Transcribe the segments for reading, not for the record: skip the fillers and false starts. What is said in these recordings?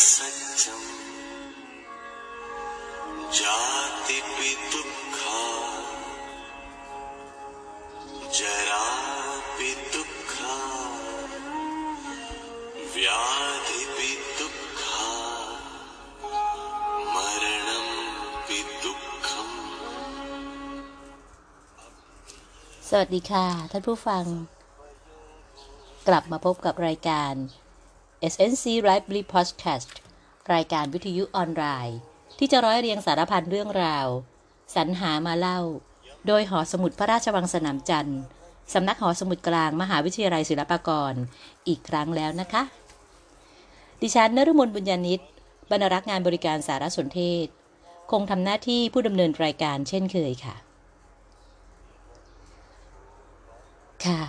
सत्यम जाति भी दुखा जरा भी दुखा व्याधि भी दुखा मरणम भी दुखम สวัสดีค่ะท่านผู้ฟังกลับมาพบกับรายการ SNC Lively Podcast รายการวิทยุออนไลน์ที่จะร้อยเรียงสารพันเรื่องราวสรรหามาเล่าโดยหอสมุดพระราชวังสนามจันทร์สำนักหอสมุดกลางมหาวิทยาลัยศิลปากรอีกครั้งแล้วนะคะดิฉันนฤมลบุญญานิตบรรณารักษ์งานบริการสารสนเทศคงทำหน้าที่ผู้ดำเนินรายการเช่นเคยค่ะค่ะ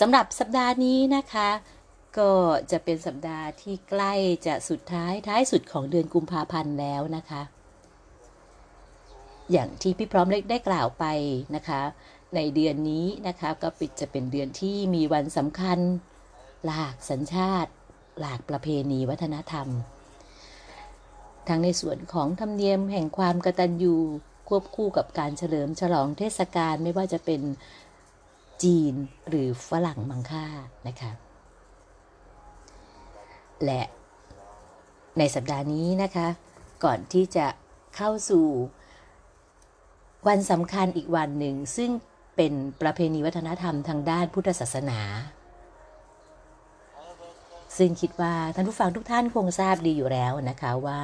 สำหรับสัปดาห์นี้นะคะก็จะเป็นสัปดาห์ที่ใกล้จะสุดท้ายสุดของเดือนกุมภาพันธ์แล้วนะคะอย่างที่พี่พร้อมเล็กได้กล่าวไปนะคะในเดือนนี้นะคะก็จะเป็นเดือนที่มีวันสำคัญหลากสัญชาติหลากประเพณีวัฒนธรรมทั้งในส่วนของธรรมเนียมแห่งความกตัญญูควบคู่กับการเฉลิมฉลองเทศกาลไม่ว่าจะเป็นจีนหรือฝรั่งมังค่านะคะและในสัปดาห์นี้นะคะก่อนที่จะเข้าสู่วันสำคัญอีกวันหนึ่งซึ่งเป็นประเพณีวัฒนธรรมทางด้านพุทธศาสนาซึ่งคิดว่าท่านผู้ฟังทุกท่านคงทราบดีอยู่แล้วนะคะว่า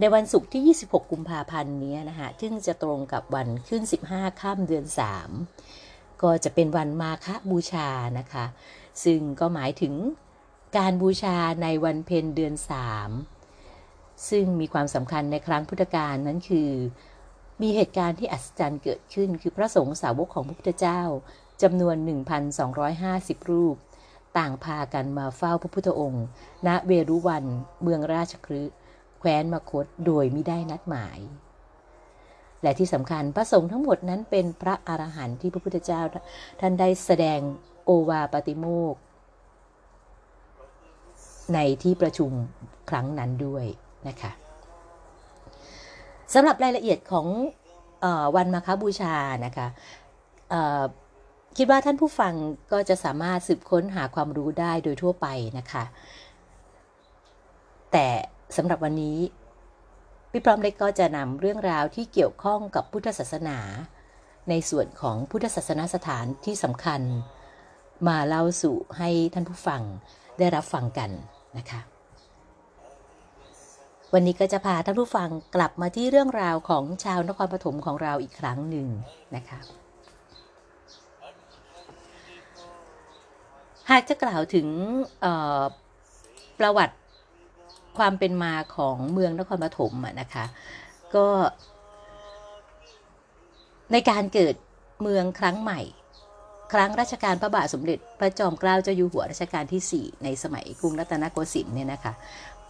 ในวันศุกร์ที่26กุมภาพันธ์นี้นะคะซึ่งจะตรงกับวันขึ้น15ค่ำเดือน3ก็จะเป็นวันมาฆบูชานะคะซึ่งก็หมายถึงการบูชาในวันเพ็ญเดือน3ซึ่งมีความสำคัญในครั้งพุทธกาลนั้นคือมีเหตุการณ์ที่อัศจรรย์เกิดขึ้นคือพระสงฆ์สาวกของพระพุทธเจ้าจำนวน 1,250 รูปต่างพากันมาเฝ้าพระพุทธองค์ณเวรุวันเมืองราชคฤห์แคว้นมคธโดยมิได้นัดหมายและที่สำคัญพระสงฆ์ทั้งหมดนั้นเป็นพระอรหันต์ที่พระพุทธเจ้าท่านได้แสดงโอวาปาติโมกข์ในที่ประชุมครั้งนั้นด้วยนะคะสำหรับรายละเอียดของวันมาฆบูชานะคะคิดว่าท่านผู้ฟังก็จะสามารถสืบค้นหาความรู้ได้โดยทั่วไปนะคะแต่สำหรับวันนี้พี่พร้อมเล็กก็จะนำเรื่องราวที่เกี่ยวข้องกับพุทธศาสนาในส่วนของพุทธศาสนสถานที่สำคัญมาเล่าสู่ให้ท่านผู้ฟังได้รับฟังกันนะคะวันนี้ก็จะพาท่านผู้ฟังกลับมาที่เรื่องราวของชาวนครปฐมของเราอีกครั้งหนึ่งนะคะหากจะกล่าวถึงประวัติความเป็นมาของเมืองนครปฐมนะคะก็ในการเกิดเมืองครั้งใหม่ครั้งรัชกาลพระบาทสมเด็จพระจอมเกล้าเจ้าอยู่หัวรัชกาลที่4ในสมัยกรุงรัตนโกสินทร์เนี่ยนะคะ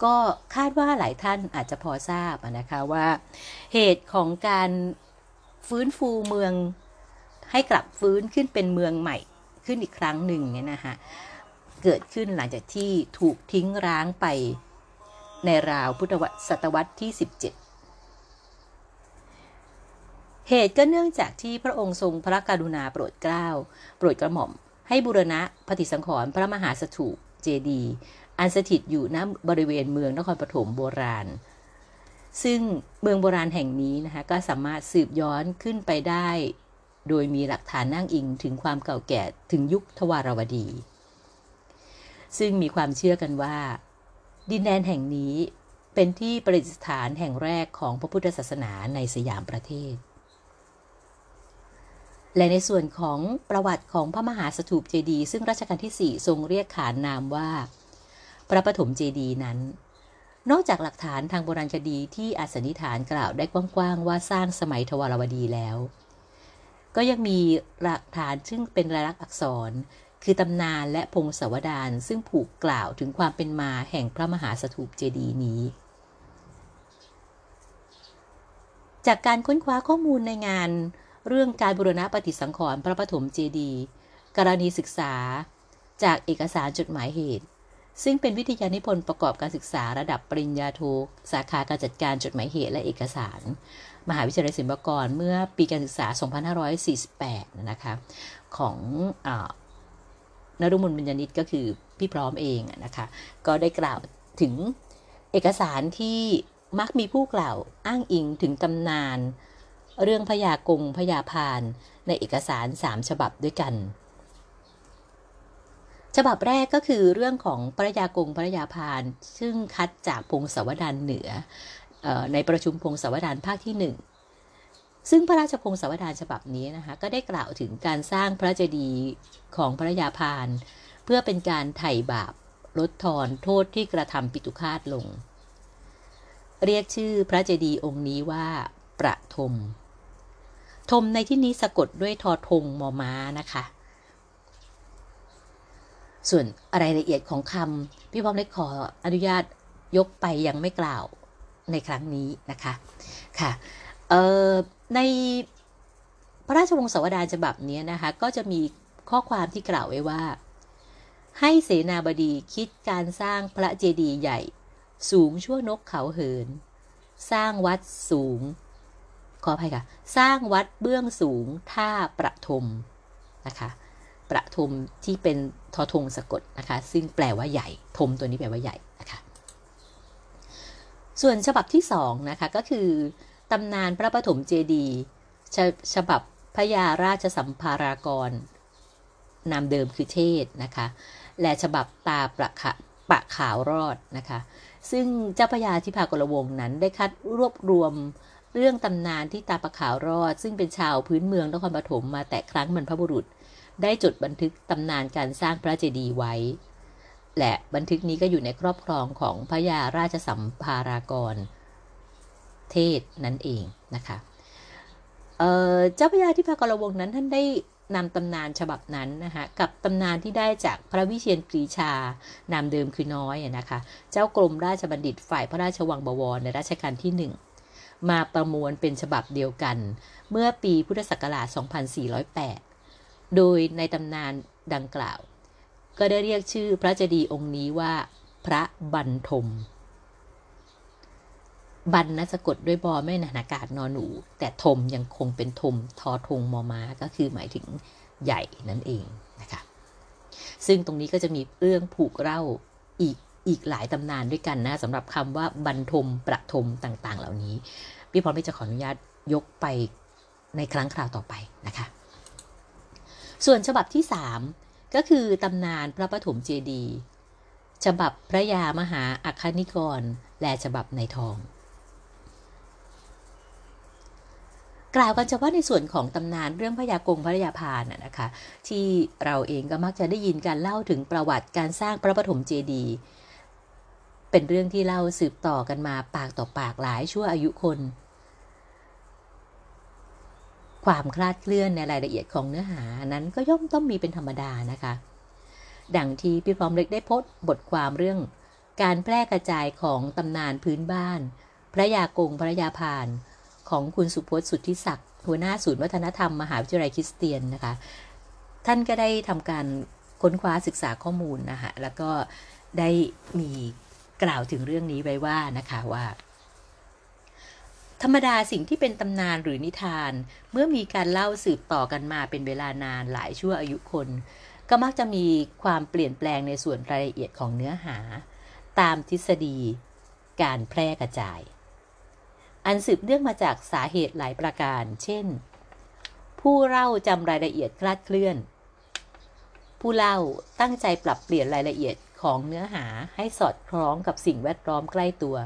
ก็คาดว่าหลายท่านอาจจะพอทราบนะคะว่าเหตุของการฟื้นฟูเมืองให้กลับฟื้นขึ้นเป็นเมืองใหม่ขึ้นอีกครั้งหนึ่งเนี่ยนะคะเกิดขึ้นหลังจากที่ถูกทิ้งร้างไปในราวพุทธศตวรรษที่17เหตุก็เนื่องจากที่พระองค์ทรงพระกรุณาโปรดเกล้าโปรดกระหม่อมให้บูรณะปฏิสังขรณ์พระมหาสถูปเจดีย์อันสถิตอยู่ณบริเวณเมืองนครปฐมโบราณซึ่งเมืองโบราณแห่งนี้นะคะก็สามารถสืบย้อนขึ้นไปได้โดยมีหลักฐานอ้างอิงถึงความเก่าแก่ถึงยุคทวารวดีซึ่งมีความเชื่อกันว่าดินแดนแห่งนี้เป็นที่ประดิษฐานแห่งแรกของพระพุทธศาสนาในสยามประเทศและในส่วนของประวัติของพระมหาสถูปเจดีย์ซึ่งรัชกาลที่4ทรงเรียกขานนามว่าพระปฐมเจดีย์นั้นนอกจากหลักฐานทางโบราณคดีที่อาจสันนิษฐานกล่าวได้กว้างๆว่าสร้างสมัยทวารวดีแล้วก็ยังมีหลักฐานซึ่งเป็นลายลักษณ์อักษรคือตำนานและพงศาวดารซึ่งผูกกล่าวถึงความเป็นมาแห่งพระมหาสถูปเจดีย์นี้จากการค้นคว้าข้อมูลในงานเรื่องการบูรณะปฏิสังขรณ์พระปฐมเจดีย์กรณีศึกษาจากเอกสารจดหมายเหตุ ซึ่งเป็นวิทยานิพนธ์ประกอบการศึกษาระดับปริญญาโทสาขาการจัดการจดหมายเหตุและเอกสารมหาวิทยาลัยศิลปากรเมื่อปีการศึกษา2548นะคะของนฤมล บุญญานิตก็คือพี่พร้อมเองนะคะก็ได้กล่าวถึงเอกสารที่มักมีผู้กล่าวอ้างอิงถึงตำนานเรื่องพญากงพญาพานในเอกสาร3ฉบับด้วยกันฉบับแรกก็คือเรื่องของพระยากงพระยาพานซึ่งคัดจากพงศาวดารเหนือในประชุมพงศาวดารภาคที่1ซึ่งพระราชพงศาวดารฉบับนี้นะคะก็ได้กล่าวถึงการสร้างพระเจดีย์ของพระยาพานเพื่อเป็นการไถ่บาปลดทอนโทษที่กระทำปิตุฆาตลงเรียกชื่อพระเจดีย์องค์นี้ว่าประทมทมในที่นี้สะกดด้วยทอทงมอม้านะคะส่วนรายละเอียดของคำพี่พร้อมได้ขออนุญาตยกไปยังไม่กล่าวในครั้งนี้นะคะค่ะในพระราชวงศาวดารฉบับนี้นะคะก็จะมีข้อความที่กล่าวไว้ว่าให้เสนาบดีคิดการสร้างพระเจดีย์ใหญ่สูงชั่วนกเขาเหินสร้างวัดสูงขออภัยค่ะสร้างวัดเบื้องสูงท่าประทมนะคะประทมที่เป็นทอทงสะกดนะคะซึ่งแปลว่าใหญ่ทมตัวนี้แปลว่าใหญ่นะคะส่วนฉบับที่2นะคะก็คือตำนานพระปฐมเจดีย์ฉบับพญาราชสัมภารากรนามเดิมคือเทศนะคะและฉบับตาประขาวรอดนะคะซึ่งเจ้าพญาธิพากรวงศ์นั้นได้คัดรวบรวมเรื่องตำนานที่ตาประขาวรอดซึ่งเป็นชาวพื้นเมืองนครปฐมมาแต่ครั้งบรรพบุรุษได้จดบันทึกตำนานการสร้างพระเจดีย์ไว้และบันทึกนี้ก็อยู่ในครอบครองของพญาราชสัมภารากรเทศนั่นเองนะคะเจ้าพญาธิพากรวงศ์นั้นท่านได้นำตำนานฉบับนั้นนะคะกับตำนานที่ได้จากพระวิเชียรปรีชานามเดิมคือน้อยนะคะเจ้ากรมราชบัณฑิตฝ่ายพระราชวังบวรในรัชกาลที่1มาประมวลเป็นฉบับเดียวกันเมื่อปีพุทธศักราช2408โดยในตำนานดังกล่าวก็ได้เรียกชื่อพระเจดีย์องค์นี้ว่าพระบันทมบันนะสะกดด้วยบอไม่นานากาศนอหนูแต่ทมยังคงเป็นทมทอทงมอม้าก็คือหมายถึงใหญ่นั่นเองนะคะซึ่งตรงนี้ก็จะมีเรื่องผูกเล่าอีกหลายตำนานด้วยกันนะสำหรับคำว่าบันทมประทมต่างๆเหล่านี้พี่พร้อมจะขออนุญาตยกไปในครั้งคราวต่อไปนะคะส่วนฉบับที่3ก็คือตำนานพระปฐมเจดีย์ฉบับพระยามหาอัคคนิกรและฉบับนายทองกล่าวกันเฉพาะในส่วนของตำนานเรื่องพญากงพระยาพานนะคะที่เราเองก็มักจะได้ยินการเล่าถึงประวัติการสร้างพระปฐมเจดีย์เป็นเรื่องที่เล่าสืบต่อกันมาปากต่อปากหลายชั่วอายุคนความคลาดเคลื่อนในรายละเอียดของเนื้อหานั้นก็ย่อมต้องมีเป็นธรรมดานะคะดังที่พี่พร้อมเล็กได้โพสต์บทความเรื่องการแพร่กระจายของตำนานพื้นบ้านพระยากงพระยาพานของคุณสุพจน์ สุทธิศักดิ์หัวหน้าศูนย์วัฒนธรรมมหาวิทยาลัยคริสเตียนนะคะท่านก็ได้ทำการค้นคว้าศึกษาข้อมูลนะคะแล้วก็ได้มีกล่าวถึงเรื่องนี้ไว้ว่านะคะว่าธรรมดาสิ่งที่เป็นตำนานหรือนิทานเมื่อมีการเล่าสืบต่อกันมาเป็นเวลานานหลายชั่วอายุคนก็มักจะมีความเปลี่ยนแปลงในส่วนรายละเอียดของเนื้อหาตามทฤษฎีการแพร่กระจายอันสืบเนื่องมาจากสาเหตุหลายประการเช่นผู้เล่าจำรายละเอียดคลาดเคลื่อนผู้เล่าตั้งใจปรับเปลี่ยนรายละเอียดของเนื้อหาให้สอดคล้องกับสิ่งแวดล้อมใกล้ตัว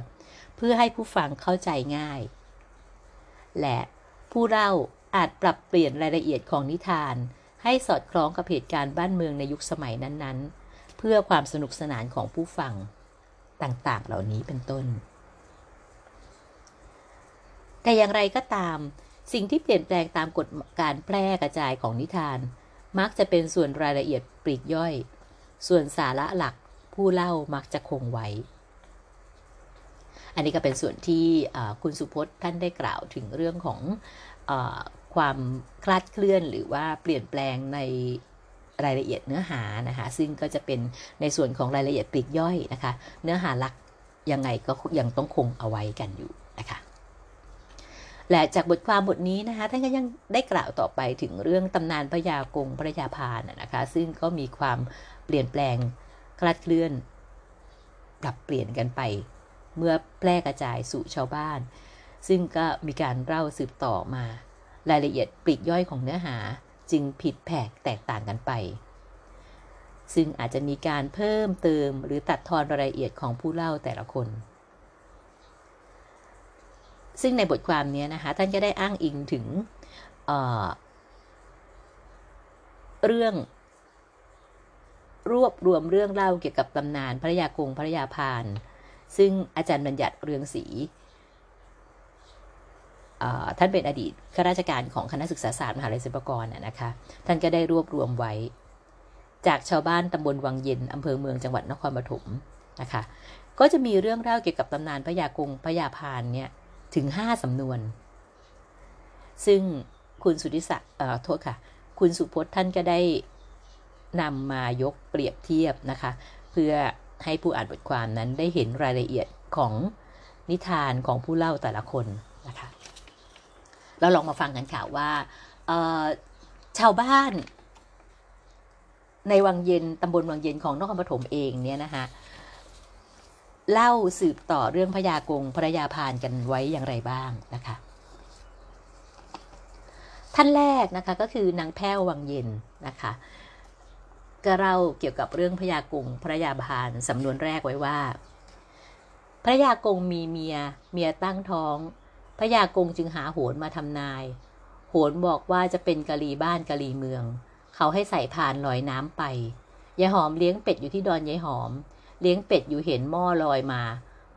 เพื่อให้ผู้ฟังเข้าใจง่ายและผู้เล่าอาจปรับเปลี่ยนรายละเอียดของนิทานให้สอดคล้องกับเหตุการณ์บ้านเมืองในยุคสมัยนั้นๆเพื่อความสนุกสนานของผู้ฟังต่างๆเหล่านี้เป็นต้นแต่อย่างไรก็ตามสิ่งที่เปลี่ยนแปลงตามกฎการแพร่กระจายของนิทานมักจะเป็นส่วนรายละเอียดปลีกย่อยส่วนสาระหลักผู้เล่ามักจะคงไว้อันนี้ก็เป็นส่วนที่คุณสุพจน์ท่านได้กล่าวถึงเรื่องของความคลาดเคลื่อนหรือว่าเปลี่ยนแปลงใน รายละเอียดเนื้อหานะคะซึ่งก็จะเป็นในส่วนของรายละเอียดปลีกย่อยนะคะเนื้อหาหลักยังไงก็ยังต้องคงเอาไว้กันอยู่นะคะและจากบทความบทนี้นะคะท่านก็ยังได้กล่าวต่อไปถึงเรื่องตำนานพระยากงพระยาพานนะคะซึ่งก็มีความเปลี่ยนแปลงคลาดเคลื่อนปรับเปลี่ยนกันไปเมื่อแพร่กระจายสู่ชาวบ้านซึ่งก็มีการเล่าสืบต่อมารายละเอียดปลีกย่อยของเนื้อหาจึงผิดแผกแตกต่างกันไปซึ่งอาจจะมีการเพิ่มเติมหรือตัดทอนรายละเอียดของผู้เล่าแต่ละคนซึ่งในบทความนี้นะคะท่านก็ได้อ้างอิงถึงเรื่องรวบรวมเรื่องเล่าเกี่ยวกับตำนานพระยากงพระยาพานซึ่งอาจารย์บัญญัติเรืองศรีท่านเป็นอดีตข้าราชการของคณะศึกษาศาสตร์มหาวิทยาลัยศิลปากรนะคะท่านก็ได้รวบรวมไว้จากชาวบ้านตำบลวังเย็นอำเภอเมืองจังหวัดนครปฐมนะคะก็จะมีเรื่องเล่าเกี่ยวกับตำนานพระยากงพระยาพานเนี่ยถึง5สำนวนซึ่งคุณสุทธิศักดิ์คุณสุพจน์ท่านก็ได้นำมายกเปรียบเทียบนะคะเพื่อให้ผู้อ่านบทความนั้นได้เห็นรายละเอียดของนิทานของผู้เล่าแต่ละคนนะคะเราลองมาฟังกันค่ะว่าชาวบ้านในวังเย็นตำบลวังเย็นของนครปฐมเองเนี่ยนะคะเล่าสืบต่อเรื่องพญากงพระยาพานกันไว้อย่างไรบ้างนะคะท่านแรกนะคะก็คือนางแพ้ววังเย็นนะคะก็เล่าเกี่ยวกับเรื่องพญากงพระยาพานสำนวนแรกไว้ว่าพระยากงมีเมียตั้งท้องพระยากงจึงหาโหนมาทำนายโหนบอกว่าจะเป็นกะลีบ้านกะลีเมืองเขาให้ใส่พานลอยน้ำไปยายหอมเลี้ยงเป็ดอยู่ที่ดอนยายหอมเลี้ยงเป็ดอยู่เห็นหม้อลอยมา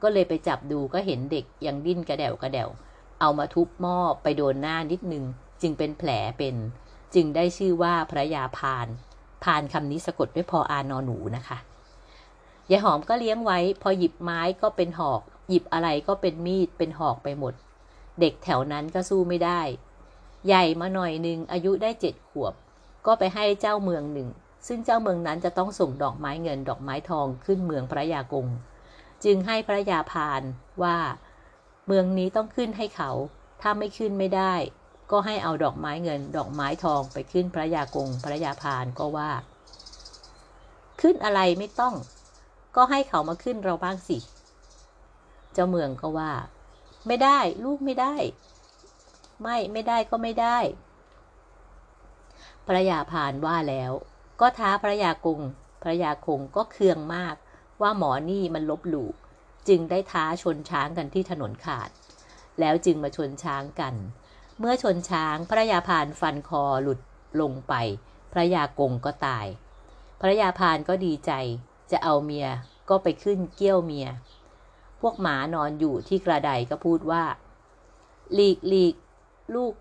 ก็เลยไปจับดูก็เห็นเด็กยังดิ้นกระเดวกระเดวเอามาทุบหม้อไปโดนหน้านิดนึงจึงเป็นแผลเป็นจึงได้ชื่อว่าพระยาพานพานคำนี้สะกดด้วยพออานอหนูนะคะยายหอมก็เลี้ยงไว้พอหยิบไม้ก็เป็นหอกหยิบอะไรก็เป็นมีดเป็นหอกไปหมดเด็กแถวนั้นก็สู้ไม่ได้ใหญ่มาหน่อยนึงอายุได้7 ขวบก็ไปให้เจ้าเมืองหนึ่งซึ่งเจ้าเมืองนั้นจะต้องส่งดอกไม้เงินดอกไม้ทองขึ้นเมืองพระยากงจึงให้พระยาพานว่าเมืองนี้ต้องขึ้นให้เขาถ้าไม่ขึ้นไม่ได้ก็ให้เอาดอกไม้เงินดอกไม้ทองไปขึ้นพระยากงพระยาพานก็ว่าขึ้นอะไรไม่ต้องก็ให้เขามาขึ้นเราบ้างสิเจ้าเมืองก็ว่าไม่ได้ลูกไม่ได้ไม่ได้ก็ไม่ได้พระยาพานว่าแล้วก็ท้าพระยากงพระยาคงก็เคืองมากว่าหมอนี่มันลบหลู่จึงได้ท้าชนช้างกันที่ถนนขาดแล้วจึงมาชนช้างกันเมื่อชนช้างพระยาพานฟันคอหลุดลงไปพระยากงก็ตายพระยาพานก็ดีใจจะเอาเมียก็ไปขึ้นเกี้ยวเมียพวกหมานอนอยู่ที่กระไดก็พูดว่าหลีกลูก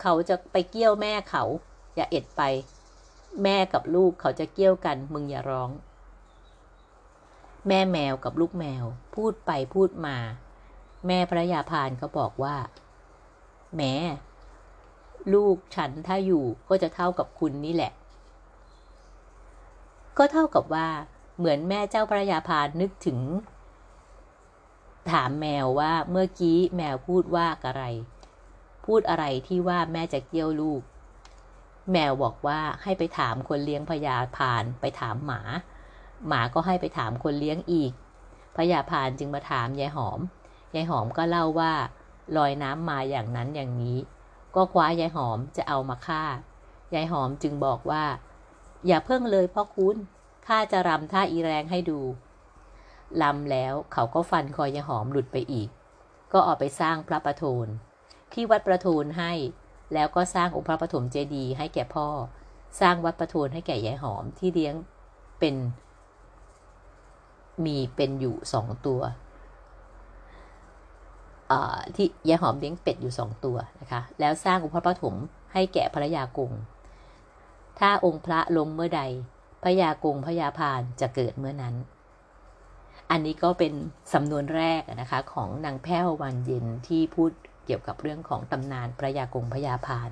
เขาจะไปเกี้ยวแม่เขาอย่าเอ็ดไปแม่กับลูกเขาจะเกี้ยวกันมึงอย่าร้องแม่แมวกับลูกแมวพูดไปพูดมาแม่พระยาพานก็บอกว่าแม่ลูกฉันถ้าอยู่ก็จะเท่ากับคุณนี่แหละก็เท่ากับว่าเหมือนแม่เจ้าพระยาพานนึกถึงถามแมวว่าเมื่อกี้แมวพูดว่าอะไรพูดอะไรที่ว่าแม่จะเกี้ยวลูกแมวบอกว่าให้ไปถามคนเลี้ยงพญาพานไปถามหมาก็ให้ไปถามคนเลี้ยงอีกพญาพานจึงมาถามยายหอมก็เล่าว่าลอยน้ำมาอย่างนั้นอย่างนี้ก็คว้ายายหอมจะเอามาฆ่ายายหอมจึงบอกว่าอย่าเพิ่งเลยพ่อคุณข้าจะรำท่าอีแรงให้ดูลำแล้วเขาก็ฟันคอยายหอมหลุดไปอีกก็ออกไปสร้างพระประโทนที่วัดประโทนให้แล้วก็สร้างองค์พระปฐมเจดีย์ให้แก่พ่อสร้างวัดประโทนให้แก่ยายหอมที่เลี้ยงเป็นมีเป็นอยู่2 ตัวที่ยายหอมเลี้ยงเป็ดอยู่2 ตัวนะคะแล้วสร้างองค์พระปฐมให้แก่พระยากงถ้าองค์พระล้มเมื่อใดพระยากงพระยาพานจะเกิดเมื่อนั้นอันนี้ก็เป็นสำนวนแรกนะคะของนางแพ้ววังเย็นที่พูดเกี่ยวกับเรื่องของตำนานพระยากงพระยาพาน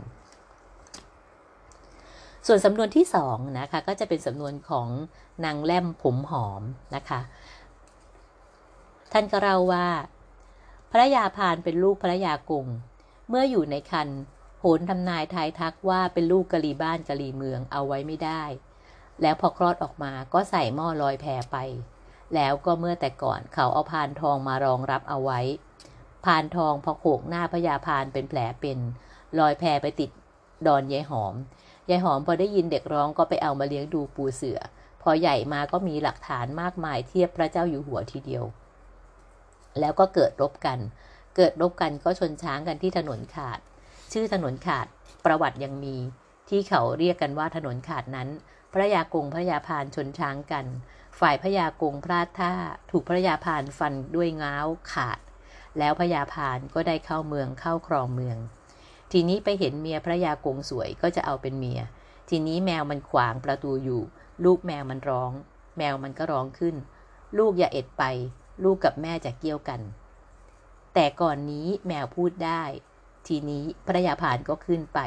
ส่วนสำนวนที่2นะคะก็จะเป็นสำนวนของนางแล่มผมหอมนะคะท่านก็เล่าว่าพระยาพานเป็นลูกพระยากรุงเมื่ออยู่ในครรภ์โหรทำนายทายทักว่าเป็นลูกกะลีบ้านกะลีเมืองเอาไว้ไม่ได้แล้วพอคลอดออกมาก็ใส่หม้อลอยแพไปแล้วก็เมื่อแต่ก่อนเขาเอาพานทองมารองรับเอาไว้พานทองพอโขกหน้าพระยาพานเป็นแผลเป็นลอยแพไปติดดอนยายหอมยายหอมพอได้ยินเด็กร้องก็ไปเอามาเลี้ยงดูปูเสือพอใหญ่มาก็มีหลักฐานมากมายเทียบพระเจ้าอยู่หัวทีเดียวแล้วก็เกิดรบกันก็ชนช้างกันที่ถนนขาดชื่อถนนขาดประวัติยังมีที่เขาเรียกกันว่าถนนขาดนั้นพระยากงพระยาพานชนช้างกันฝ่ายพระยากงพลาดท่าถูกพระยาพานฟันด้วยง้าวขาดแล้วพระยาพานก็ได้เข้าเมืองเข้าครองเมืองทีนี้ไปเห็นเมียพระยากงสวยก็จะเอาเป็นเมียทีนี้แมวมันขวางประตูอยู่ลูกแมวมันร้องแมวมันก็ร้องขึ้นลูกอย่าเอ็ดไปลูกกับแม่จะเกี่ยวกันแต่ก่อนนี้แมวพูดได้ทีนี้พระยาพานก็ขึ้นไป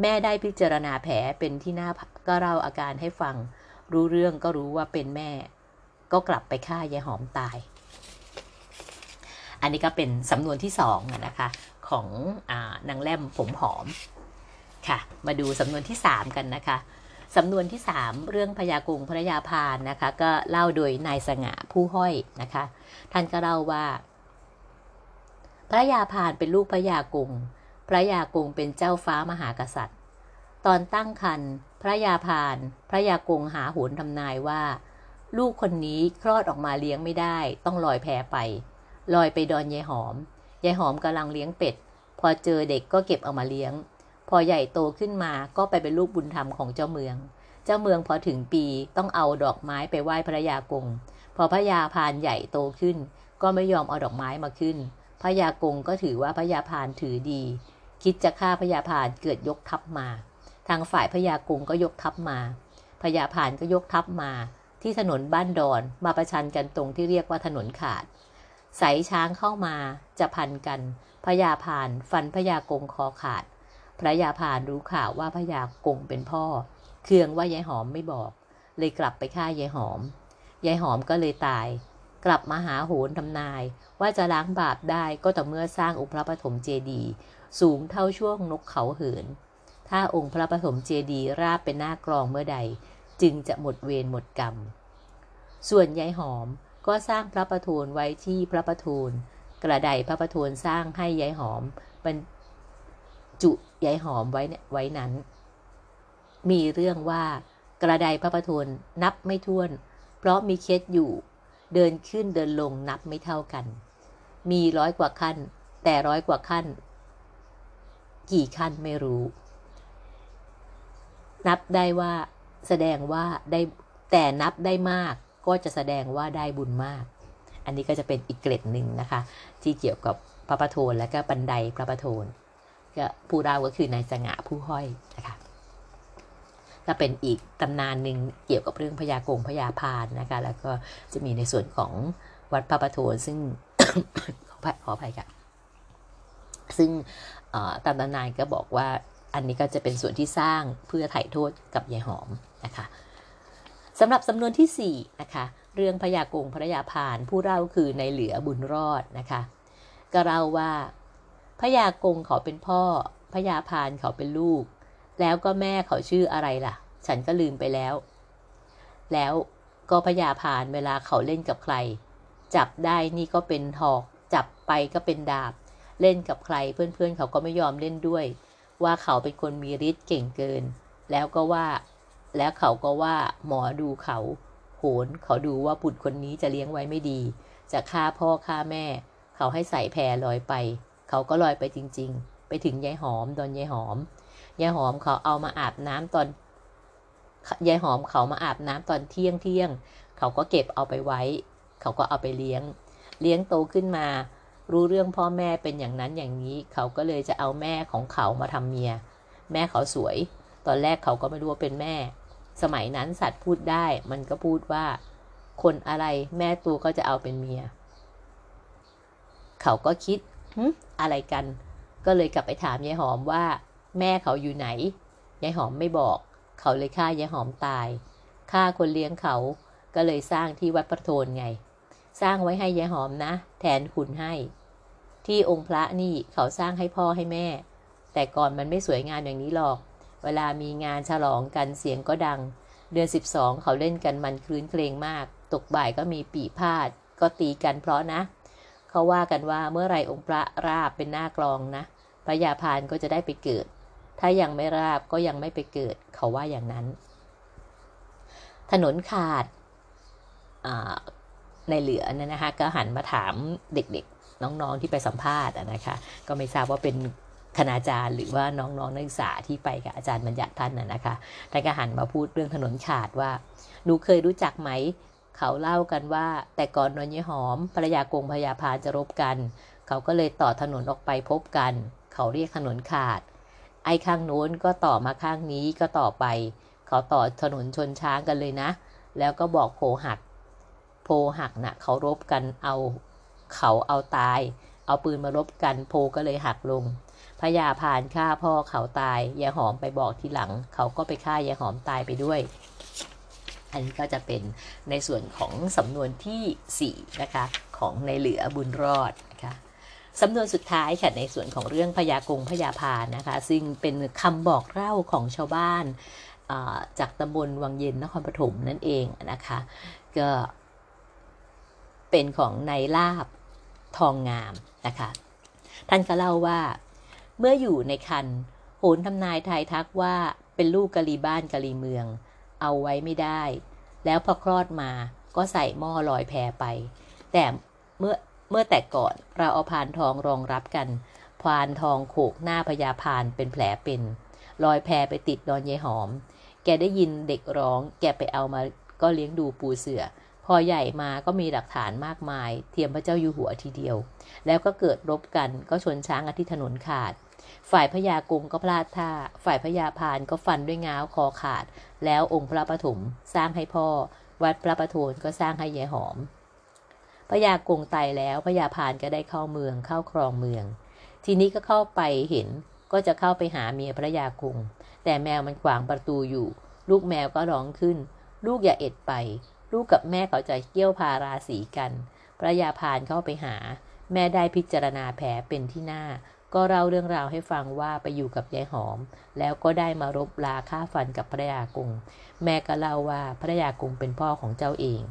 แม่ได้พิจารณาแผลเป็นที่หน้าก็เล่าอาการให้ฟังรู้เรื่องก็รู้ว่าเป็นแม่ก็กลับไปฆ่ายายหอมตายอันนี้ก็เป็นสำนวนที่2นะคะของนางแล่มผมหอมค่ะมาดูสำนวนที่3กันนะคะสำนวนที่3เรื่องพญากรุงพระยาพานนะคะก็เล่าโดยนายสง่าผู้ห้อยนะคะท่านก็เล่าว่าพระยาพานเป็นลูกพระยากรุงพระยากรุงเป็นเจ้าฟ้ามหากษัตริย์ตอนตั้งครรภ์พระยาพานพระยากรุงหาโหรทำนายว่าลูกคนนี้คลอดออกมาเลี้ยงไม่ได้ต้องลอยแพไปดอนยายหอมยายหอมกำลังเลี้ยงเป็ดพอเจอเด็กก็เก็บเอามาเลี้ยงพอใหญ่โตขึ้นมาก็ไปเป็นลูกบุญธรรมของเจ้าเมืองพอถึงปีต้องเอาดอกไม้ไปไหว้พระยากรุงพอพระยาพานใหญ่โตขึ้นก็ไม่ยอมเอาดอกไม้มาขึ้นพระยากงก็ถือว่าพระยาพานถือดีคิดจะฆ่าพระยาพานเกิดยกทัพมาทางฝ่ายพระยากงก็ยกทัพมาพระยาพานก็ยกทัพมาที่ถนนบ้านดอนมาประชันกันตรงที่เรียกว่าถนนขาดใส่ช้างเข้ามาจะพันกันพระยาพานฟันพระยากงคอขาดพระยาพานรู้ข่าวว่าพระยากงเป็นพ่อเคืองว่ายายหอมไม่บอกเลยกลับไปฆ่ายายหอมยายหอมก็เลยตายกลับมาหาโหรทำนายว่าจะล้างบาปได้ก็ต่อเมื่อสร้างองค์พระปฐมเจดีย์สูงเท่าช่วงนกเขาเหินถ้าองค์พระปฐมเจดีย์ราบเป็นหน้ากลองเมื่อใดจึงจะหมดเวรหมดกรรมส่วนยายหอมก็สร้างพระประโทนไว้ที่พระประโทนกระไดพระประโทนสร้างให้ยายหอมบรรจุยายหอมไว้นั้นมีเรื่องว่ากระไดพระประโทนนับไม่ถ้วนเพราะมีเคสอยู่เดินขึ้นเดินลงนับไม่เท่ากันมี100 กว่าขั้นแต่100 กว่าขั้นกี่ขั้นไม่รู้นับได้ว่าแสดงว่าได้แต่นับได้มากก็จะแสดงว่าได้บุญมากอันนี้ก็จะเป็นอีกเกร็ดหนึ่งนะคะที่เกี่ยวกับพระประโทนและก็บันไดพระประโทนก็ผู้เล่าก็คือนายสง่าผู้ห้อยนะคะก็เป็นอีกตำนานหนึ่งเกี่ยวกับเรื่องพญากงพญาพานนะคะแล้วก็จะมีในส่วนของวัดพระประโทนซึ่ง ขออภัยค่ะซึ่งตามตำนานก็บอกว่าอันนี้ก็จะเป็นส่วนที่สร้างเพื่อไถ่โทษกับยายหอมนะคะสำหรับสำนวนที่4นะคะเรื่องพญากงพระยาพานผู้เล่าคือในเหลือบุญรอดนะคะก็เล่าว่าพญากงเขาเป็นพ่อพญาพานเขาเป็นลูกแล้วก็แม่เขาชื่ออะไรล่ะฉันก็ลืมไปแล้วแล้วก็พญาพานเวลาเขาเล่นกับใครจับได้นี่ก็เป็นหอกจับไปก็เป็นดาบเล่นกับใครเพื่อนๆเขาก็ไม่ยอมเล่นด้วยว่าเขาเป็นคนมีฤทธิ์เก่งเกินแล้วเขาก็ว่าหมอดูเขาโหนเขาดูว่าบุตรคนนี้จะเลี้ยงไว้ไม่ดีจะฆ่าพ่อฆ่าแม่เขาให้ใส่แพลอยไปเขาก็ลอยไปจริงๆไปถึงยายหอมดอนยายหอมเขาเอามาอาบน้ำตอนยายหอมเขามาอาบน้ำตอนเที่ยงเขาก็เก็บเอาไปไว้เขาก็เอาไปเลี้ยงโตขึ้นมารู้เรื่องพ่อแม่เป็นอย่างนั้นอย่างนี้เขาก็เลยจะเอาแม่ของเขามาทำเมียแม่เขาสวยตอนแรกเขาก็ไม่รู้ว่าเป็นแม่สมัยนั้นสัตว์พูดได้มันก็พูดว่าคนอะไรแม่ตัวก็จะเอาเป็นเมียเขาก็คิดอะไรกันก็เลยกลับไปถามยายหอมว่าแม่เขาอยู่ไหนยายหอมไม่บอก เขาเลยฆ่ายายหอมตายฆ่าคนเลี้ยงเขาก็เลยสร้างที่วัดประโทนไงสร้างไว้ให้ยายหอมนะแทนคุณให้ที่องค์พระนี่เขาสร้างให้พ่อให้แม่แต่ก่อนมันไม่สวยงามอย่างนี้หรอกเวลามีงานฉลองกันเสียงก็ดังเดือน12เขาเล่นกันมันคลื้นเครงมากตกบ่ายก็มีปี่พาดก็ตีกันเพราะนะเขาว่ากันว่าเมื่อไรองค์พระราบเป็นหน้ากลองนะพระยาพานก็จะได้ไปเกิดถ้ายังไม่ราบก็ยังไม่ไปเกิดเขาว่าอย่างนั้นถนนขาดในเหลือเนี่ยนะคะก็หันมาถามเด็กๆน้องๆที่ไปสัมภาษณ์นะคะก็ไม่ทราบว่าเป็นคณาจารย์หรือว่าน้องๆนักศึกษาที่ไปกับอาจารย์บัญญัติท่านนะคะท่านก็หันมาพูดเรื่องถนนขาดว่าหนูเคยรู้จักไหมเขาเล่ากันว่าแต่ก่อนนนยหอมภรรยากงพญาพานจะรบกันเขาก็เลยต่อถนนออกไปพบกันเขาเรียกถนนขาดไอ้ข้างโน้นก็ต่อมาข้างนี้ก็ต่อไปเขาต่อถนนชนช้างกันเลยนะแล้วก็บอกโพหักนะเขารบกันเขาเอาตายเอาปืนมารบกันโพก็เลยหักลงพญาพานฆ่าพ่อเขาตายยายหอมไปบอกทีหลังเขาก็ไปฆ่ายายหอมตายไปด้วยอันนี้ก็จะเป็นในส่วนของสำนวนที่4นะคะของในเหลือบุญรอดนะคะสำนวนสุดท้ายค่ะในส่วนของเรื่องพญากงพญาพานนะคะซึ่งเป็นคำบอกเล่าของชาวบ้านจากตำบลวังเย็นนครปฐมนั่นเองนะคะก็เป็นของนายลาบทองงามนะคะท่านก็เล่าว่าเมื่ออยู่ในคันโหนทำนายทายทักว่าเป็นลูกกะลีบ้านกะลีเมืองเอาไว้ไม่ได้แล้วพอคลอดมาก็ใส่หม้อลอยแพไปแต่เมื่อแต่ก่อนเราเอาพานทองรองรับกันพานทองโขกหน้าพญาพานเป็นแผลเป็นลอยแพไปติดดอนยายหอมแกได้ยินเด็กร้องแกไปเอามาก็เลี้ยงดูปูเสือพอใหญ่มาก็มีหลักฐานมากมายเทียมพระเจ้าอยู่หัวทีเดียวแล้วก็เกิดรบกันก็ชนช้างที่ถนนขาดฝ่ายพญากงก็พลาดท่าฝ่ายพญาพานก็ฟันด้วยง้าวคอขาดแล้วองค์พระปฐมสร้างให้พ่อวัดพระประโทนก็สร้างให้ยายหอมพญากงตายแล้วพญาพานก็ได้เข้าเมืองเข้าครองเมืองทีนี้ก็เข้าไปเห็นก็จะเข้าไปหาเมียพระยากงแต่แมวมันขวางประตูอยู่ลูกแมวก็ร้องขึ้นลูกอย่าเอ็ดไปลูกกับแม่เขาจะเกี่ยวพาราสีกันพระยาพานเข้าไปหาแม่ได้พิจารณาแผลเป็นที่หน้าก็เล่าเรื่องราวให้ฟังว่าไปอยู่กับยายหอมแล้วก็ได้มารบราฆ่าฟันกับพระยากงแม่ก็เล่าว่าพระยากงเป็นพ่อของเจ้าเอง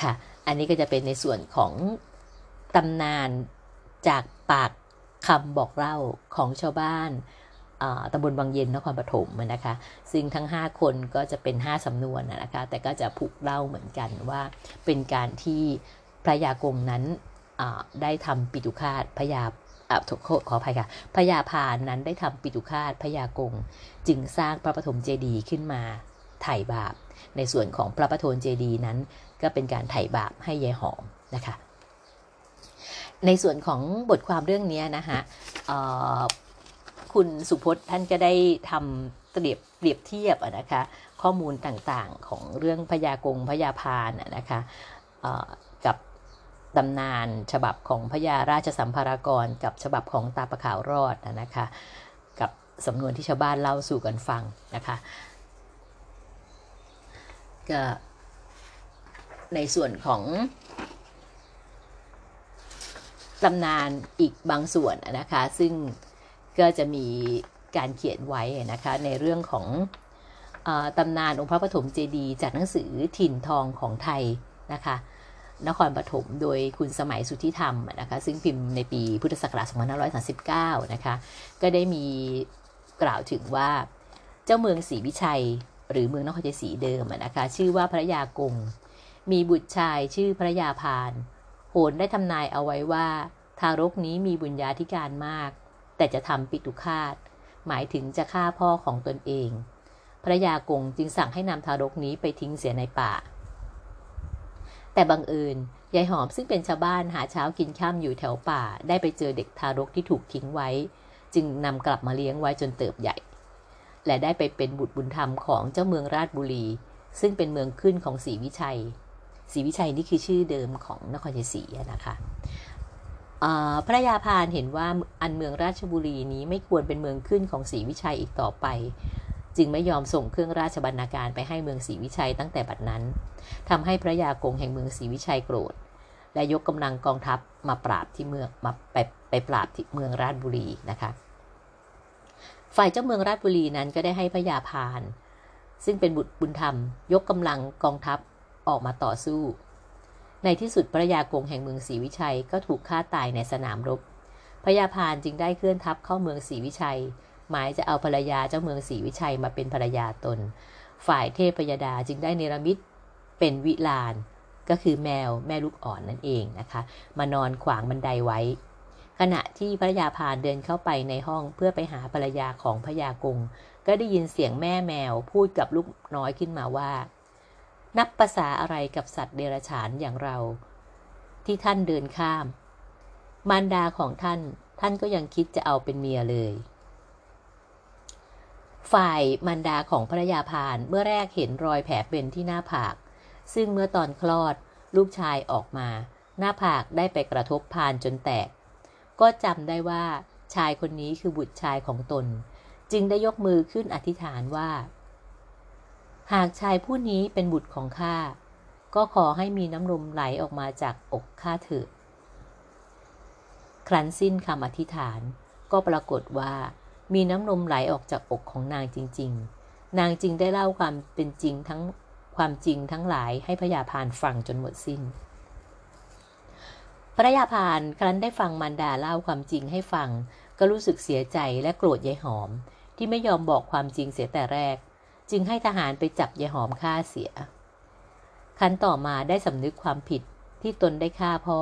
ค่ะอันนี้ก็จะเป็นในส่วนของตำนานจากปากคำบอกเล่าของชาวบ้านตำบลวังเย็นนครปฐมนะคะซึ่งทั้ง5คนก็จะเป็น5สำนวนนะคะแต่ก็จะผูกเล่าเหมือนกันว่าเป็นการที่พระยากงนั้นได้ทำปิตุฆาตพญาขออภัยค่ะพญาพานนั้นได้ทำปิตุฆาตพญากงจึงสร้างพระปฐมเจดีย์ขึ้นมาไถ่บาปในส่วนของพระปฐมเจดีย์นั้นก็เป็นการไถ่บาปให้ยายหอมนะคะในส่วนของบทความเรื่องนี้นะคะคุณสุพจน์ท่านก็ได้ทำเปรียบเทียบนะคะข้อมูลต่างๆของเรื่องพญากงพญาพานนะคะกับตำนานฉบับของพญาราชสัมภารกรกับฉบับของตาปะขาวรอดนะคะกับสำนวนที่ชาวบ้านเล่าสู่กันฟังนะคะก็ในส่วนของตำนานอีกบางส่วนนะคะซึ่งก็จะมีการเขียนไว้นะคะในเรื่องของตำนานองค์พระปฐมเจดีย์จากหนังสือถิ่นทองของไทยนะคะนครปฐมโดยคุณสมัยสุทธิธรรมนะคะซึ่งพิมพ์ในปีพุทธศักราช2539นะคะก็ได้มีกล่าวถึงว่าเจ้าเมืองศรีวิชัยหรือเมืองนครชัยศรีเดิมนะคะชื่อว่าพระยากงมีบุตรชายชื่อพระยาพานโหรได้ทำนายเอาไว้ว่าทารกนี้มีบุญญาธิการมากแต่จะทำปิตุฆาตหมายถึงจะฆ่าพ่อของตนเองพระยากงจึงสั่งให้นำทารกนี้ไปทิ้งเสียในป่าแต่บังเอิญยายหอมซึ่งเป็นชาวบ้านหาเช้ากินข้ามอยู่แถวป่าได้ไปเจอเด็กทารกที่ถูกทิ้งไว้จึงนำกลับมาเลี้ยงไว้จนเติบใหญ่และได้ไปเป็นบุตรบุญธรรมของเจ้าเมืองราชบุรีซึ่งเป็นเมืองขึ้นของศรีวิชัยนี่คือชื่อเดิมของนครชัยศรีนะคะ พระยาพานเห็นว่าอันเมืองราชบุรีนี้ไม่ควรเป็นเมืองขึ้นของศรีวิชัยอีกต่อไปจึงไม่ยอมส่งเครื่องราชบรรณาการไปให้เมืองศรีวิชัยตั้งแต่บัดนั้นทำให้พระยากงแห่งเมืองศรีวิชัยโกรธและยกกำลังกองทัพมาปราบที่เมืองมาไปปราบที่เมืองราชบุรีนะคะฝ่ายเจ้าเมืองราชบุรีนั้นก็ได้ให้พระยาพานซึ่งเป็นบุตรบุญธรรมยกกำลังกองทัพออกมาต่อสู้ในที่สุดพระยากงแห่งเมืองศรีวิชัยก็ถูกฆ่าตายในสนามรบพระยาพานจึงได้เคลื่อนทัพเข้าเมืองศรีวิชัยหมายจะเอาภรรยาเจ้าเมืองศรีวิชัยมาเป็นภรรยาตนฝ่ายเทพยดาจึงได้เนรมิตเป็นวิลานก็คือแมวแม่ลูกอ่อนนั่นเองนะคะมานอนขวางบันไดไว้ขณะที่พระยาพานเดินเข้าไปในห้องเพื่อไปหาภรรยาของพระยากงก็ได้ยินเสียงแม่แมวพูดกับลูกน้อยขึ้นมาว่านับประสาอะไรกับสัตว์เดรัจฉานอย่างเราที่ท่านเดินข้ามมารดาของท่านก็ยังคิดจะเอาเป็นเมียเลยฝ่ายมารดาของพระยาพานเมื่อแรกเห็นรอยแผลเป็นที่หน้าผากซึ่งเมื่อตอนคลอดลูกชายออกมาหน้าผากได้ไปกระทบพานจนแตกก็จำได้ว่าชายคนนี้คือบุตรชายของตนจึงได้ยกมือขึ้นอธิษฐานว่าหากชายผู้นี้เป็นบุตรของข้าก็ขอให้มีน้ำนมไหลออกมาจากอกข้าเถิดครั้นสิ้นคำอธิษฐานก็ปรากฏว่ามีน้ำนมไหลออกจากอกของนางจริงๆนางจึงได้เล่าความเป็นจริงทั้งความจริงทั้งหลายให้พระยาพานฟังจนหมดสิ้นพระยาพานครั้นได้ฟังมารดาเล่าความจริงให้ฟังก็รู้สึกเสียใจและโกรธยายหอมที่ไม่ยอมบอกความจริงเสียแต่แรกจึงให้ทหารไปจับยายหอมฆ่าเสียครั้นต่อมาได้สำนึกความผิดที่ตนได้ฆ่าพ่อ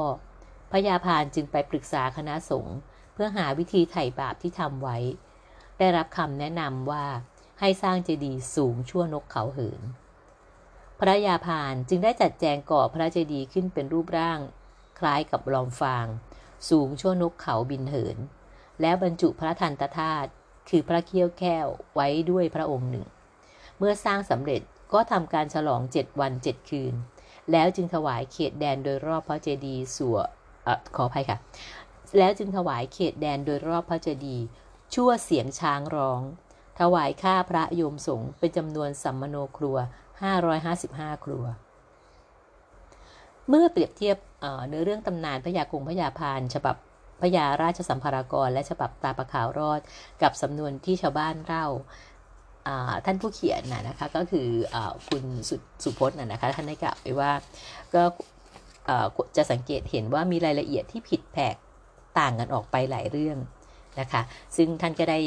พระยาพานจึงไปปรึกษาคณะสงฆ์เพื่อหาวิธีไถ่บาปที่ทำไว้ได้รับคำแนะนำว่าให้สร้างเจดีย์สูงชั่วนกเขาเหินพระยาพานจึงได้จัดแจงก่อพระเจดีย์ขึ้นเป็นรูปร่างคล้ายกับลอมฟางสูงชั่วนกเขาบินเหินแล้วบรรจุพระทันตธาตุคือพระเขี้ยวแก้วไว้ด้วยพระองค์หนึ่งเมื่อสร้างสำเร็จก็ทำการฉลอง7วัน7คืนแล้วจึงถวายเขตแดนโดยรอบพระเจดีย์ส่วนขออภัยค่ะแล้วจึงถวายเขตแดนโดยรอบพระเจดีย์ชั่วเสียงช้างร้องถวายค่าพระโยมสงฆ์เป็นจำนวนสัมมโนครัว555ครัวเมื่อเปรียบเทียบเนื้อเรื่องตำนานพระยากงพระยาพานฉบับพระยาราชสัมภารกรและฉบับตาปะขาวรอดกับสำนวนที่ชาวบ้านเล่าท่านผู้เขียนนะคะก็คือคุณสุพจน์นะคะท่านได้กล่าวไว้ว่าก็จะสังเกตเห็นว่ามีรายละเอียดที่ผิดแผกต่างกันออกไปหลายเรื่องนะคะซึ่งท่านก็ได้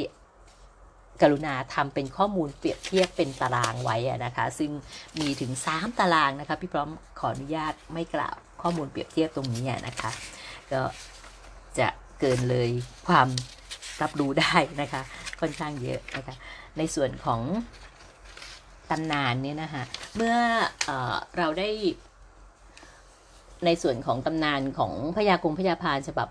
กรุณาทำเป็นข้อมูลเปรียบเทียบเป็นตารางไว้นะคะซึ่งมีถึง3ตารางนะคะพี่พร้อมขออนุญาตไม่กล่าวข้อมูลเปรียบเทียบตรงนี้นะคะก็จะเกินเลยความรับรู้ได้นะคะค่อนข้างเยอะนะคะในส่วนของตำนานเนี่ยนะคะเมื่อเราได้ในส่วนของตำนานของพญากงพญาพานฉบับ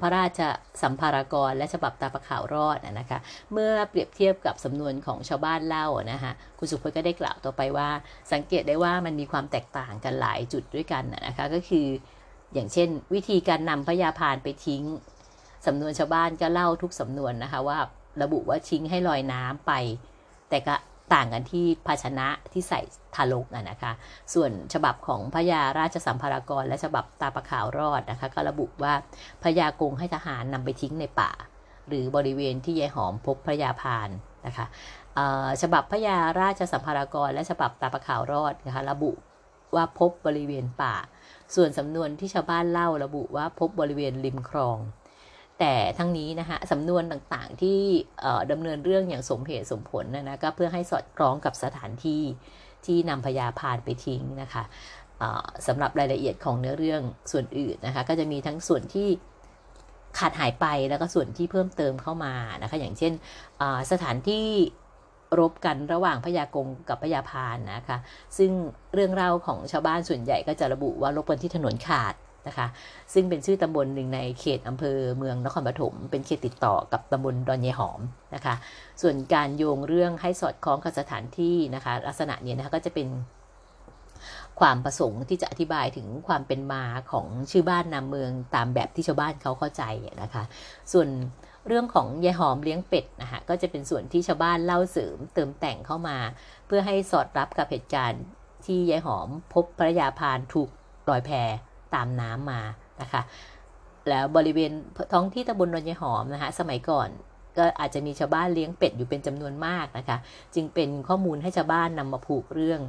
พระราชสัมภารกรและฉบับตาปะขาวรอดนะคะเมื่อเปรียบเทียบกับสำนวนของชาวบ้านเล่านะคะคุณสุพจน์ก็ได้กล่าวต่อไปว่าสังเกตได้ว่ามันมีความแตกต่างกันหลายจุดด้วยกันนะคะก็คืออย่างเช่นวิธีการนำพญาพานไปทิ้งสำนวนชาวบ้านก็เล่าทุกสำนวนนะคะว่าระบุว่าทิ้งให้ลอยน้ำไปแต่ก็ต่างกันที่ภาชนะที่ใส่ทารกนะคะส่วนฉบับของพญาราชสัมภารกรและฉบับตาปะขาวรอดนะคะก็ระบุว่าพญากงให้ทหารนำไปทิ้งในป่าหรือบริเวณที่ยายหอมพบพระยาพานนะคะฉบับพญาราชสัมภารกรและฉบับตาปะขาวรอดนะคะระบุว่าพบบริเวณป่าส่วนสำนวนที่ชาวบ้านเล่าระบุว่าพบบริเวณริมคลองแต่ทั้งนี้นะคะสำนวนต่างๆที่ดำเนินเรื่องอย่างสมเหตุสมผลนะก็เพื่อให้สอดคล้องกับสถานที่ที่นำพญาพานไปทิ้งนะคะสำหรับรายละเอียดของเนื้อเรื่องส่วนอื่นนะคะก็จะมีทั้งส่วนที่ขาดหายไปแล้วก็ส่วนที่เพิ่มเติมเข้ามานะคะอย่างเช่นสถานที่รบกันระหว่างพญากงกับพญาพานนะคะซึ่งเรื่องเล่าของชาวบ้านส่วนใหญ่ก็จะระบุว่ารบกันที่ถนนขาดนะคะซึ่งเป็นชื่อตำบลหนึ่งในเขตอำเภอเมืองนครปฐมเป็นเขตติดต่อกับตำบลดอนยายหอมนะคะส่วนการโยงเรื่องให้สอดคล้องกับสถานที่นะคะลักษณะนี้นะคะก็จะเป็น ความประสงค์ที่จะอธิบายถึงความเป็นมาของชื่อบ้านนามเมืองตามแบบที่ชาวบ้านเขาเข้าใจนะคะส่วนเรื่องของยายหอมเลี้ยงเป็ดนะคะก็จะเป็นส่วนที่ชาวบ้านเล่าเสริมเติมแต่งเข้ามาเพื่อให้สอดรับกับเหตุการณ์ที่ยายหอมพบพระยาพานถูกลอยแพตามน้ำมานะคะแล้วบริเวณท้องที่ตำบลดอนยายหอมนะคะสมัยก่อนก็อาจจะมีชาวบ้านเลี้ยงเป็ดอยู่เป็นจำนวนมากนะคะจึงเป็นข้อมูลให้ชาวบ้านนำมาผูกเรื่อง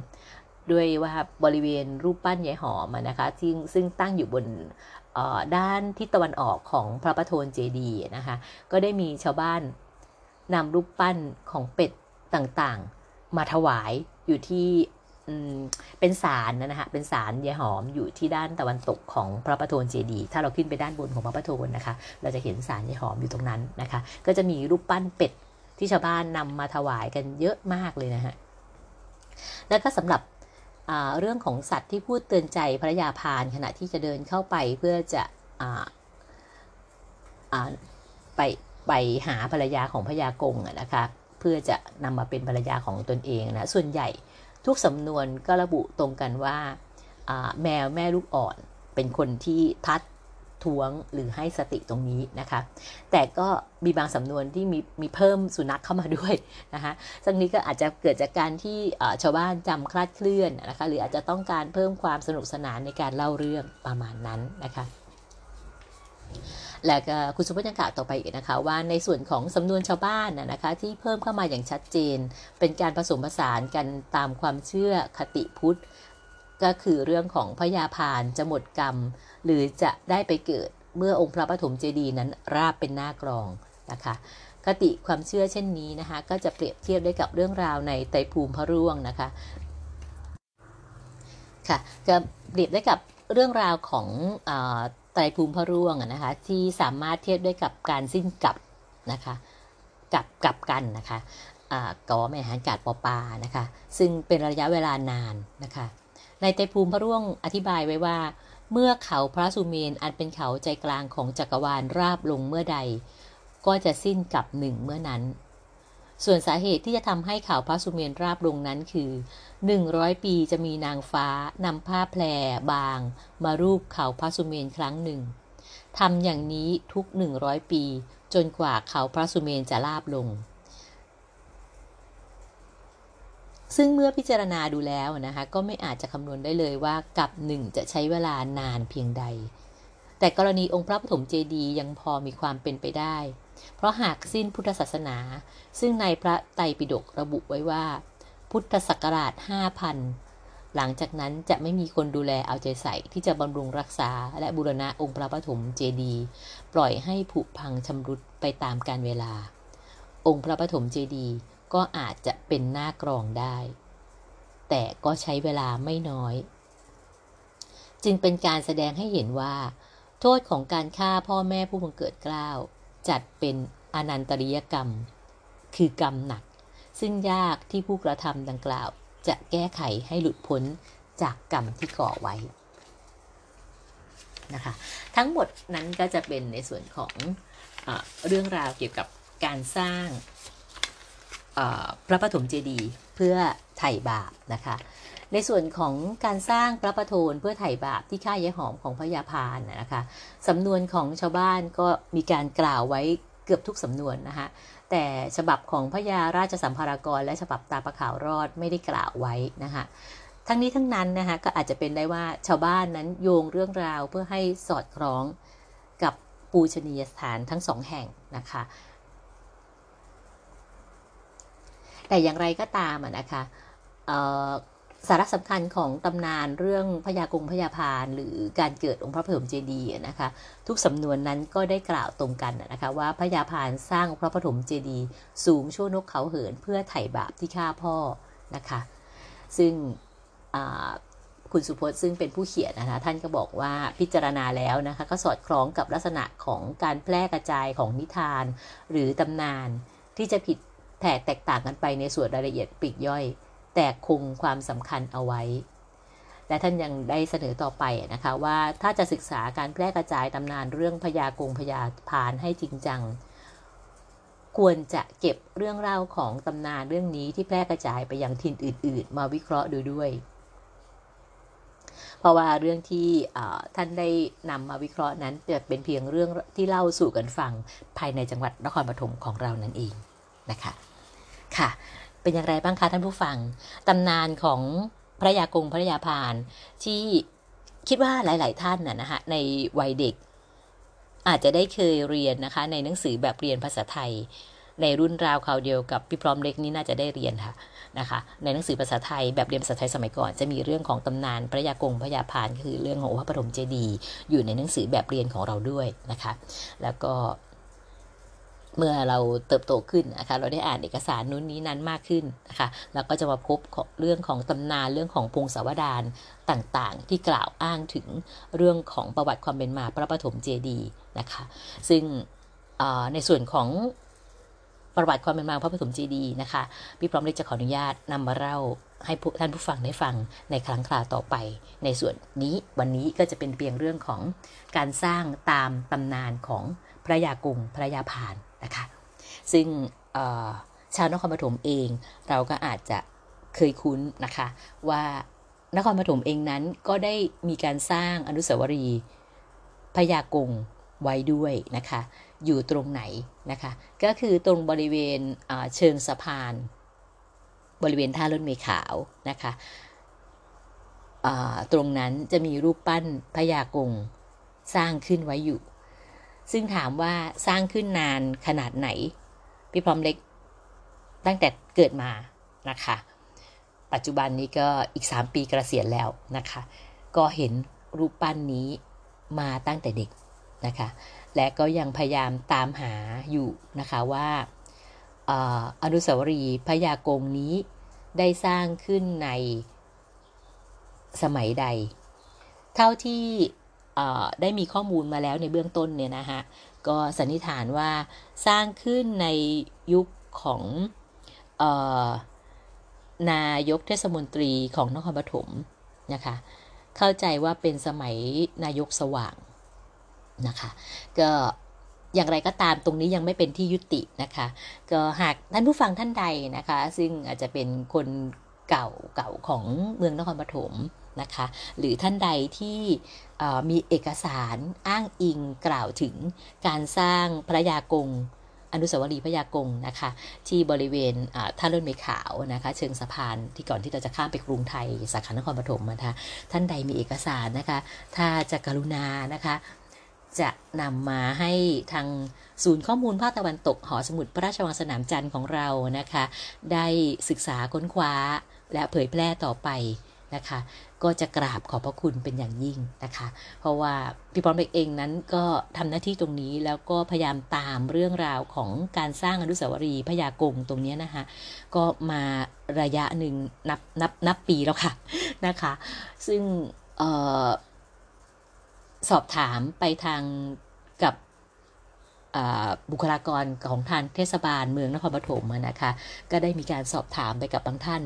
ด้วยว่าบริเวณรูปปั้นยายหอมนะคะซึ่งตั้งอยู่บนด้านทิศตะวันออกของพระประโทนเจดีย์นะคะก็ได้มีชาวบ้านนำรูปปั้นของเป็ดต่างๆมาถวายอยู่ที่เป็นศาลนะคะเป็นศาลยายหอมอยู่ที่ด้านตะวันตกของพระประโทนเจดีย์ถ้าเราขึ้นไปด้านบนของพระประโทนนะคะเราจะเห็นศาลยายหอมอยู่ตรงนั้นนะคะก็จะมีรูปปั้นเป็ดที่ชาวบ้านนำมาถวายกันเยอะมากเลยนะฮะแล้วก็สำหรับเรื่องของสัตว์ที่พูดเตือนใจพระยาพานขณะที่จะเดินเข้าไปเพื่อจะไปหาภรรยาของพญากงนะคะเพื่อจะนำมาเป็นภรรยาของตนเองนะส่วนใหญ่ทุกสำนวนก็ระบุตรงกันว่าแมวแม่ลูกอ่อนเป็นคนที่ทัดท้วงหรือให้สติตรงนี้นะคะแต่ก็มีบางสำนวนที่มีเพิ่มสุนัขเข้ามาด้วยนะคะซึ่งนี้ก็อาจจะเกิดจากการที่ชาวบ้านจำคลาดเคลื่อนนะคะหรืออาจจะต้องการเพิ่มความสนุกสนานในการเล่าเรื่องประมาณนั้นนะคะและคุณสุพจน์ยังกล่าวต่อไปอีกนะคะว่าในส่วนของสำนวนชาวบ้านนะคะที่เพิ่มเข้ามาอย่างชัดเจนเป็นการผสมผสานกันตามความเชื่อคติพุทธก็คือเรื่องของพญาพานจะหมดกรรมหรือจะได้ไปเกิดเมื่อองค์พระปฐมเจดีย์นั้นราบเป็นหน้ากลองนะคะคติความเชื่อเช่นนี้นะคะก็จะเปรียบเทียบได้กับเรื่องราวในไตรภูมิพระร่วงนะคะค่ะจะเปรียบได้กับเรื่องราวของไตรภูมิพระร่วงนะคะที่สามารถเทียบได้กับการสิ้นกลับนะคะกลับกันนะคะกอแม่หารกาดปอปานะคะซึ่งเป็นระยะเวลานานนะคะในไตรภูมิพระร่วงอธิบายไว้ว่าเมื่อเขาพระสุเมนอันเป็นเขาใจกลางของจักรวาลราบลงเมื่อใดก็จะสิ้นกลับหนึ่งเมื่อนั้นส่วนสาเหตุที่จะทำให้เขาพระสุเมนราบลงนั้นคือ100ปีจะมีนางฟ้านำผ้าแพรบางมารูปเขาพระสุเมนครั้งหนึ่งทำอย่างนี้ทุก100ปีจนกว่าเขาพระสุเมนจะราบลงซึ่งเมื่อพิจารณาดูแล้วนะคะก็ไม่อาจจะคำนวณได้เลยว่ากลับหนึ่งจะใช้เวลานานเพียงใดแต่กรณีองค์พระปฐมเจดีย์ยังพอมีความเป็นไปได้เพราะหากสิ้นพุทธศาสนาซึ่งในพระไตรปิฎกระบุไว้ว่าพุทธศักราช 5,000 หลังจากนั้นจะไม่มีคนดูแลเอาใจใส่ที่จะบำรุงรักษาและบูรณะองค์พระปฐมเจดีย์ปล่อยให้ผุพังชำรุดไปตามกาลเวลาองค์พระปฐมเจดีย์ก็อาจจะเป็นหน้ากรองได้แต่ก็ใช้เวลาไม่น้อยจึงเป็นการแสดงให้เห็นว่าโทษของการฆ่าพ่อแม่ผู้บังเกิดเกล้าจัดเป็นอนันตริยกรรมคือกรรมหนักซึ่งยากที่ผู้กระทำดังกล่าวจะแก้ไขให้หลุดพ้นจากกรรมที่ก่อไว้นะคะทั้งหมดนั้นก็จะเป็นในส่วนของเรื่องราวเกี่ยวกับการสร้างพระปฐมเจดีย์เพื่อไถ่บาปนะคะในส่วนของการสร้างพระประโทนเพื่อไถ่บาปที่ฆ่ายายหอมของพญาพานนะคะสำนวนของชาวบ้านก็มีการกล่าวไว้เกือบทุกสำนวนนะคะแต่ฉบับของพญาราชสัมภารกรและฉบับตาประขาวรอดไม่ได้กล่าวไว้นะคะทั้งนี้ทั้งนั้นนะคะก็อาจจะเป็นได้ว่าชาวบ้านนั้นโยงเรื่องราวเพื่อให้สอดคล้องกับปูชนียสถานทั้งสองแห่งนะคะแต่อย่างไรก็ตามนะคะสาระสำคัญของตำนานเรื่องพญากงพญาพานหรือการเกิดองค์พระปฐมเจดีย์นะคะทุกสำนวนนั้นก็ได้กล่าวตรงกันนะคะว่าพญาพานสร้างพระปฐมเจดีย์สูงชั่วนกเขาเหินเพื่อไถ่บาปที่ฆ่าพ่อนะคะซึ่งคุณสุพจน์ซึ่งเป็นผู้เขียนนะคะท่านก็บอกว่าพิจารณาแล้วนะคะก็สอดคล้องกับลักษณะของการแพร่กระจายของนิทานหรือตำนานที่จะผิดแตกต่างกันไปในส่วนรายละเอียดปลีกย่อยแต่คงความสำคัญเอาไว้และท่านยังได้เสนอต่อไปนะคะว่าถ้าจะศึกษาการแพร่กระจายตำนานเรื่องพญากงพญาพานให้จริงจังควรจะเก็บเรื่องเล่าของตำนานเรื่องนี้ที่แพร่กระจายไปยังถิ่นอื่นๆมาวิเคราะห์ดูด้วย เพราะว่าเรื่องที่ท่านได้นำมาวิเคราะห์นั้นจะเป็นเพียงเรื่องที่เล่าสู่กันฟังภายในจังหวัดนครปฐมของเรานั่นเองนะคะค่ะเป็นอย่างไรบ้างคะท่านผู้ฟังตำนานของพระยากงพระยาพานที่คิดว่าหลายๆท่านนะคะในวัยเด็กอาจจะได้เคยเรียนนะคะในหนังสือแบบเรียนภาษาไทยในรุ่นราวคราวเดียวกับพี่พร้อมเล็กนี่น่าจะได้เรียนค่ะนะคะในหนังสือภาษาไทยแบบเรียนภาษาไทยสมัยก่อนจะมีเรื่องของตำนานพระยากงพระยาพานคือเรื่องของพระปฐมเจดีย์อยู่ในหนังสือแบบเรียนของเราด้วยนะคะแล้วก็เมื่อเราเติบโตขึ้นนะคะเราได้อ่านเอกสารนู้นนี้นั้นมากขึ้นนะคะแล้วก็จะมาพบเรื่องของตำนานเรื่องของพงศาวดารต่างๆที่กล่าวอ้างถึงเรื่องของประวัติความเป็นมาพระปฐมเจดีย์นะคะซึ่งในส่วนของประวัติความเป็นมาพระปฐมเจดีย์นะคะพี่พร้อมเลยจะขออนุญาตนำมาเล่าให้ท่านผู้ฟังได้ฟังในครั้งคราวต่อไปในส่วนนี้วันนี้ก็จะเป็นเพียงเรื่องของการสร้างตามตำนานของพระยากงพระยาพานนะคะซึ่งชาวนครปฐมเองเราก็อาจจะเคยคุ้นนะคะว่านครปฐมเองนั้นก็ได้มีการสร้างอนุสาวรีย์พระยากงไว้ด้วยนะคะอยู่ตรงไหนนะคะก็คือตรงบริเวณเชิงสะพานบริเวณท่ารถเมล์ขาวนะคะตรงนั้นจะมีรูปปั้นพระยากงสร้างขึ้นไว้อยู่ซึ่งถามว่าสร้างขึ้นนานขนาดไหนพี่พร้อมเล็กตั้งแต่เกิดมานะคะปัจจุบันนี้ก็อีก3ปีเกษียณแล้วนะคะก็เห็นรูปปั้นนี้มาตั้งแต่เด็กนะคะและก็ยังพยายามตามหาอยู่นะคะว่าอนุสาวรีย์พระยากงนี้ได้สร้างขึ้นในสมัยใดเท่าที่ได้มีข้อมูลมาแล้วในเบื้องต้นเนี่ยนะฮะก็สันนิษฐานว่าสร้างขึ้นในยุคของนายกเทศมนตรีของนครปฐมนะคะเข้าใจว่าเป็นสมัยนายกสว่างนะคะก็อย่างไรก็ตามตรงนี้ยังไม่เป็นที่ยุตินะคะก็หากท่านผู้ฟังท่านใดนะคะซึ่งอาจจะเป็นคนเก่าของเมืองนครปฐมนะคะหรือท่านใดที่มีเอกสารอ้างอิงกล่าวถึงการสร้างพระยากงอนุสาวรีย์พระยากงนะคะที่บริเวณท่ารถเมล์ขาวนะคะเชิงสะพานที่ก่อนที่เราจะข้ามไปกรุงไทยสาขานครปฐมนะคะท่านใดมีเอกสารนะคะถ้าจะกรุณานะคะจะนำมาให้ทางศูนย์ข้อมูลภาคตะวันตกหอสมุดพระราชวังสนามจันทร์ของเรานะคะได้ศึกษาค้นคว้าและเผยแพร่ต่อไปนะคะก็จะกราบขอบพระคุณเป็นอย่างยิ่งนะคะเพราะว่าพี่พร้อมเองนั้นก็ทำหน้าที่ตรงนี้แล้วก็พยายามตามเรื่องราวของการสร้างอนุสาวรีย์พระยากงตรงนี้นะคะก็มาระยะหนึ่งนับปีแล้วค่ะนะคะซึ่งสอบถามไปทางกับบุคลากรของทางเทศบาลเมืองนครปฐมนะคะก็ได้มีการสอบถามไปกับบางท่าน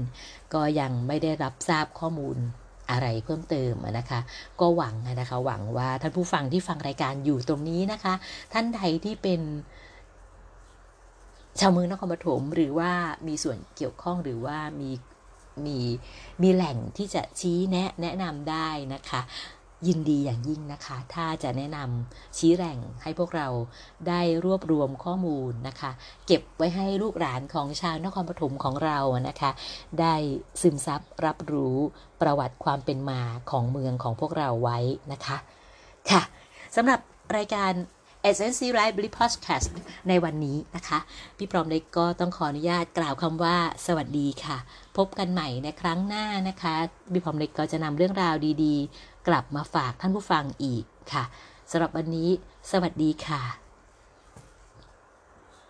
ก็ยังไม่ได้รับทราบข้อมูลอะไรเพิ่มเติมนะคะก็หวังนะคะหวังว่าท่านผู้ฟังที่ฟังรายการอยู่ตรงนี้นะคะท่านใดที่เป็นชาวเมืองนครปฐมหรือว่ามีส่วนเกี่ยวข้องหรือว่ามีแหล่งที่จะชี้แนะนำได้นะคะยินดีอย่างยิ่งนะคะถ้าจะแนะนำชี้แหล่งให้พวกเราได้รวบรวมข้อมูลนะคะเก็บไว้ให้ลูกหลานของชาวนครปฐมของเรานะคะได้ซึมซับรับรู้ประวัติความเป็นมาของเมืองของพวกเราไว้นะคะค่ะสำหรับรายการ SNC Lively Podcast ในวันนี้นะคะพี่พร้อมเล็กก็ต้องขออนุญาตกล่าวคำว่าสวัสดีค่ะพบกันใหม่ในครั้งหน้านะคะพี่พร้อมเล็กก็จะนำเรื่องราวดีๆกลับมาฝากท่านผู้ฟังอีกค่ะสำหรับวันนี้สวัสดีค่ะ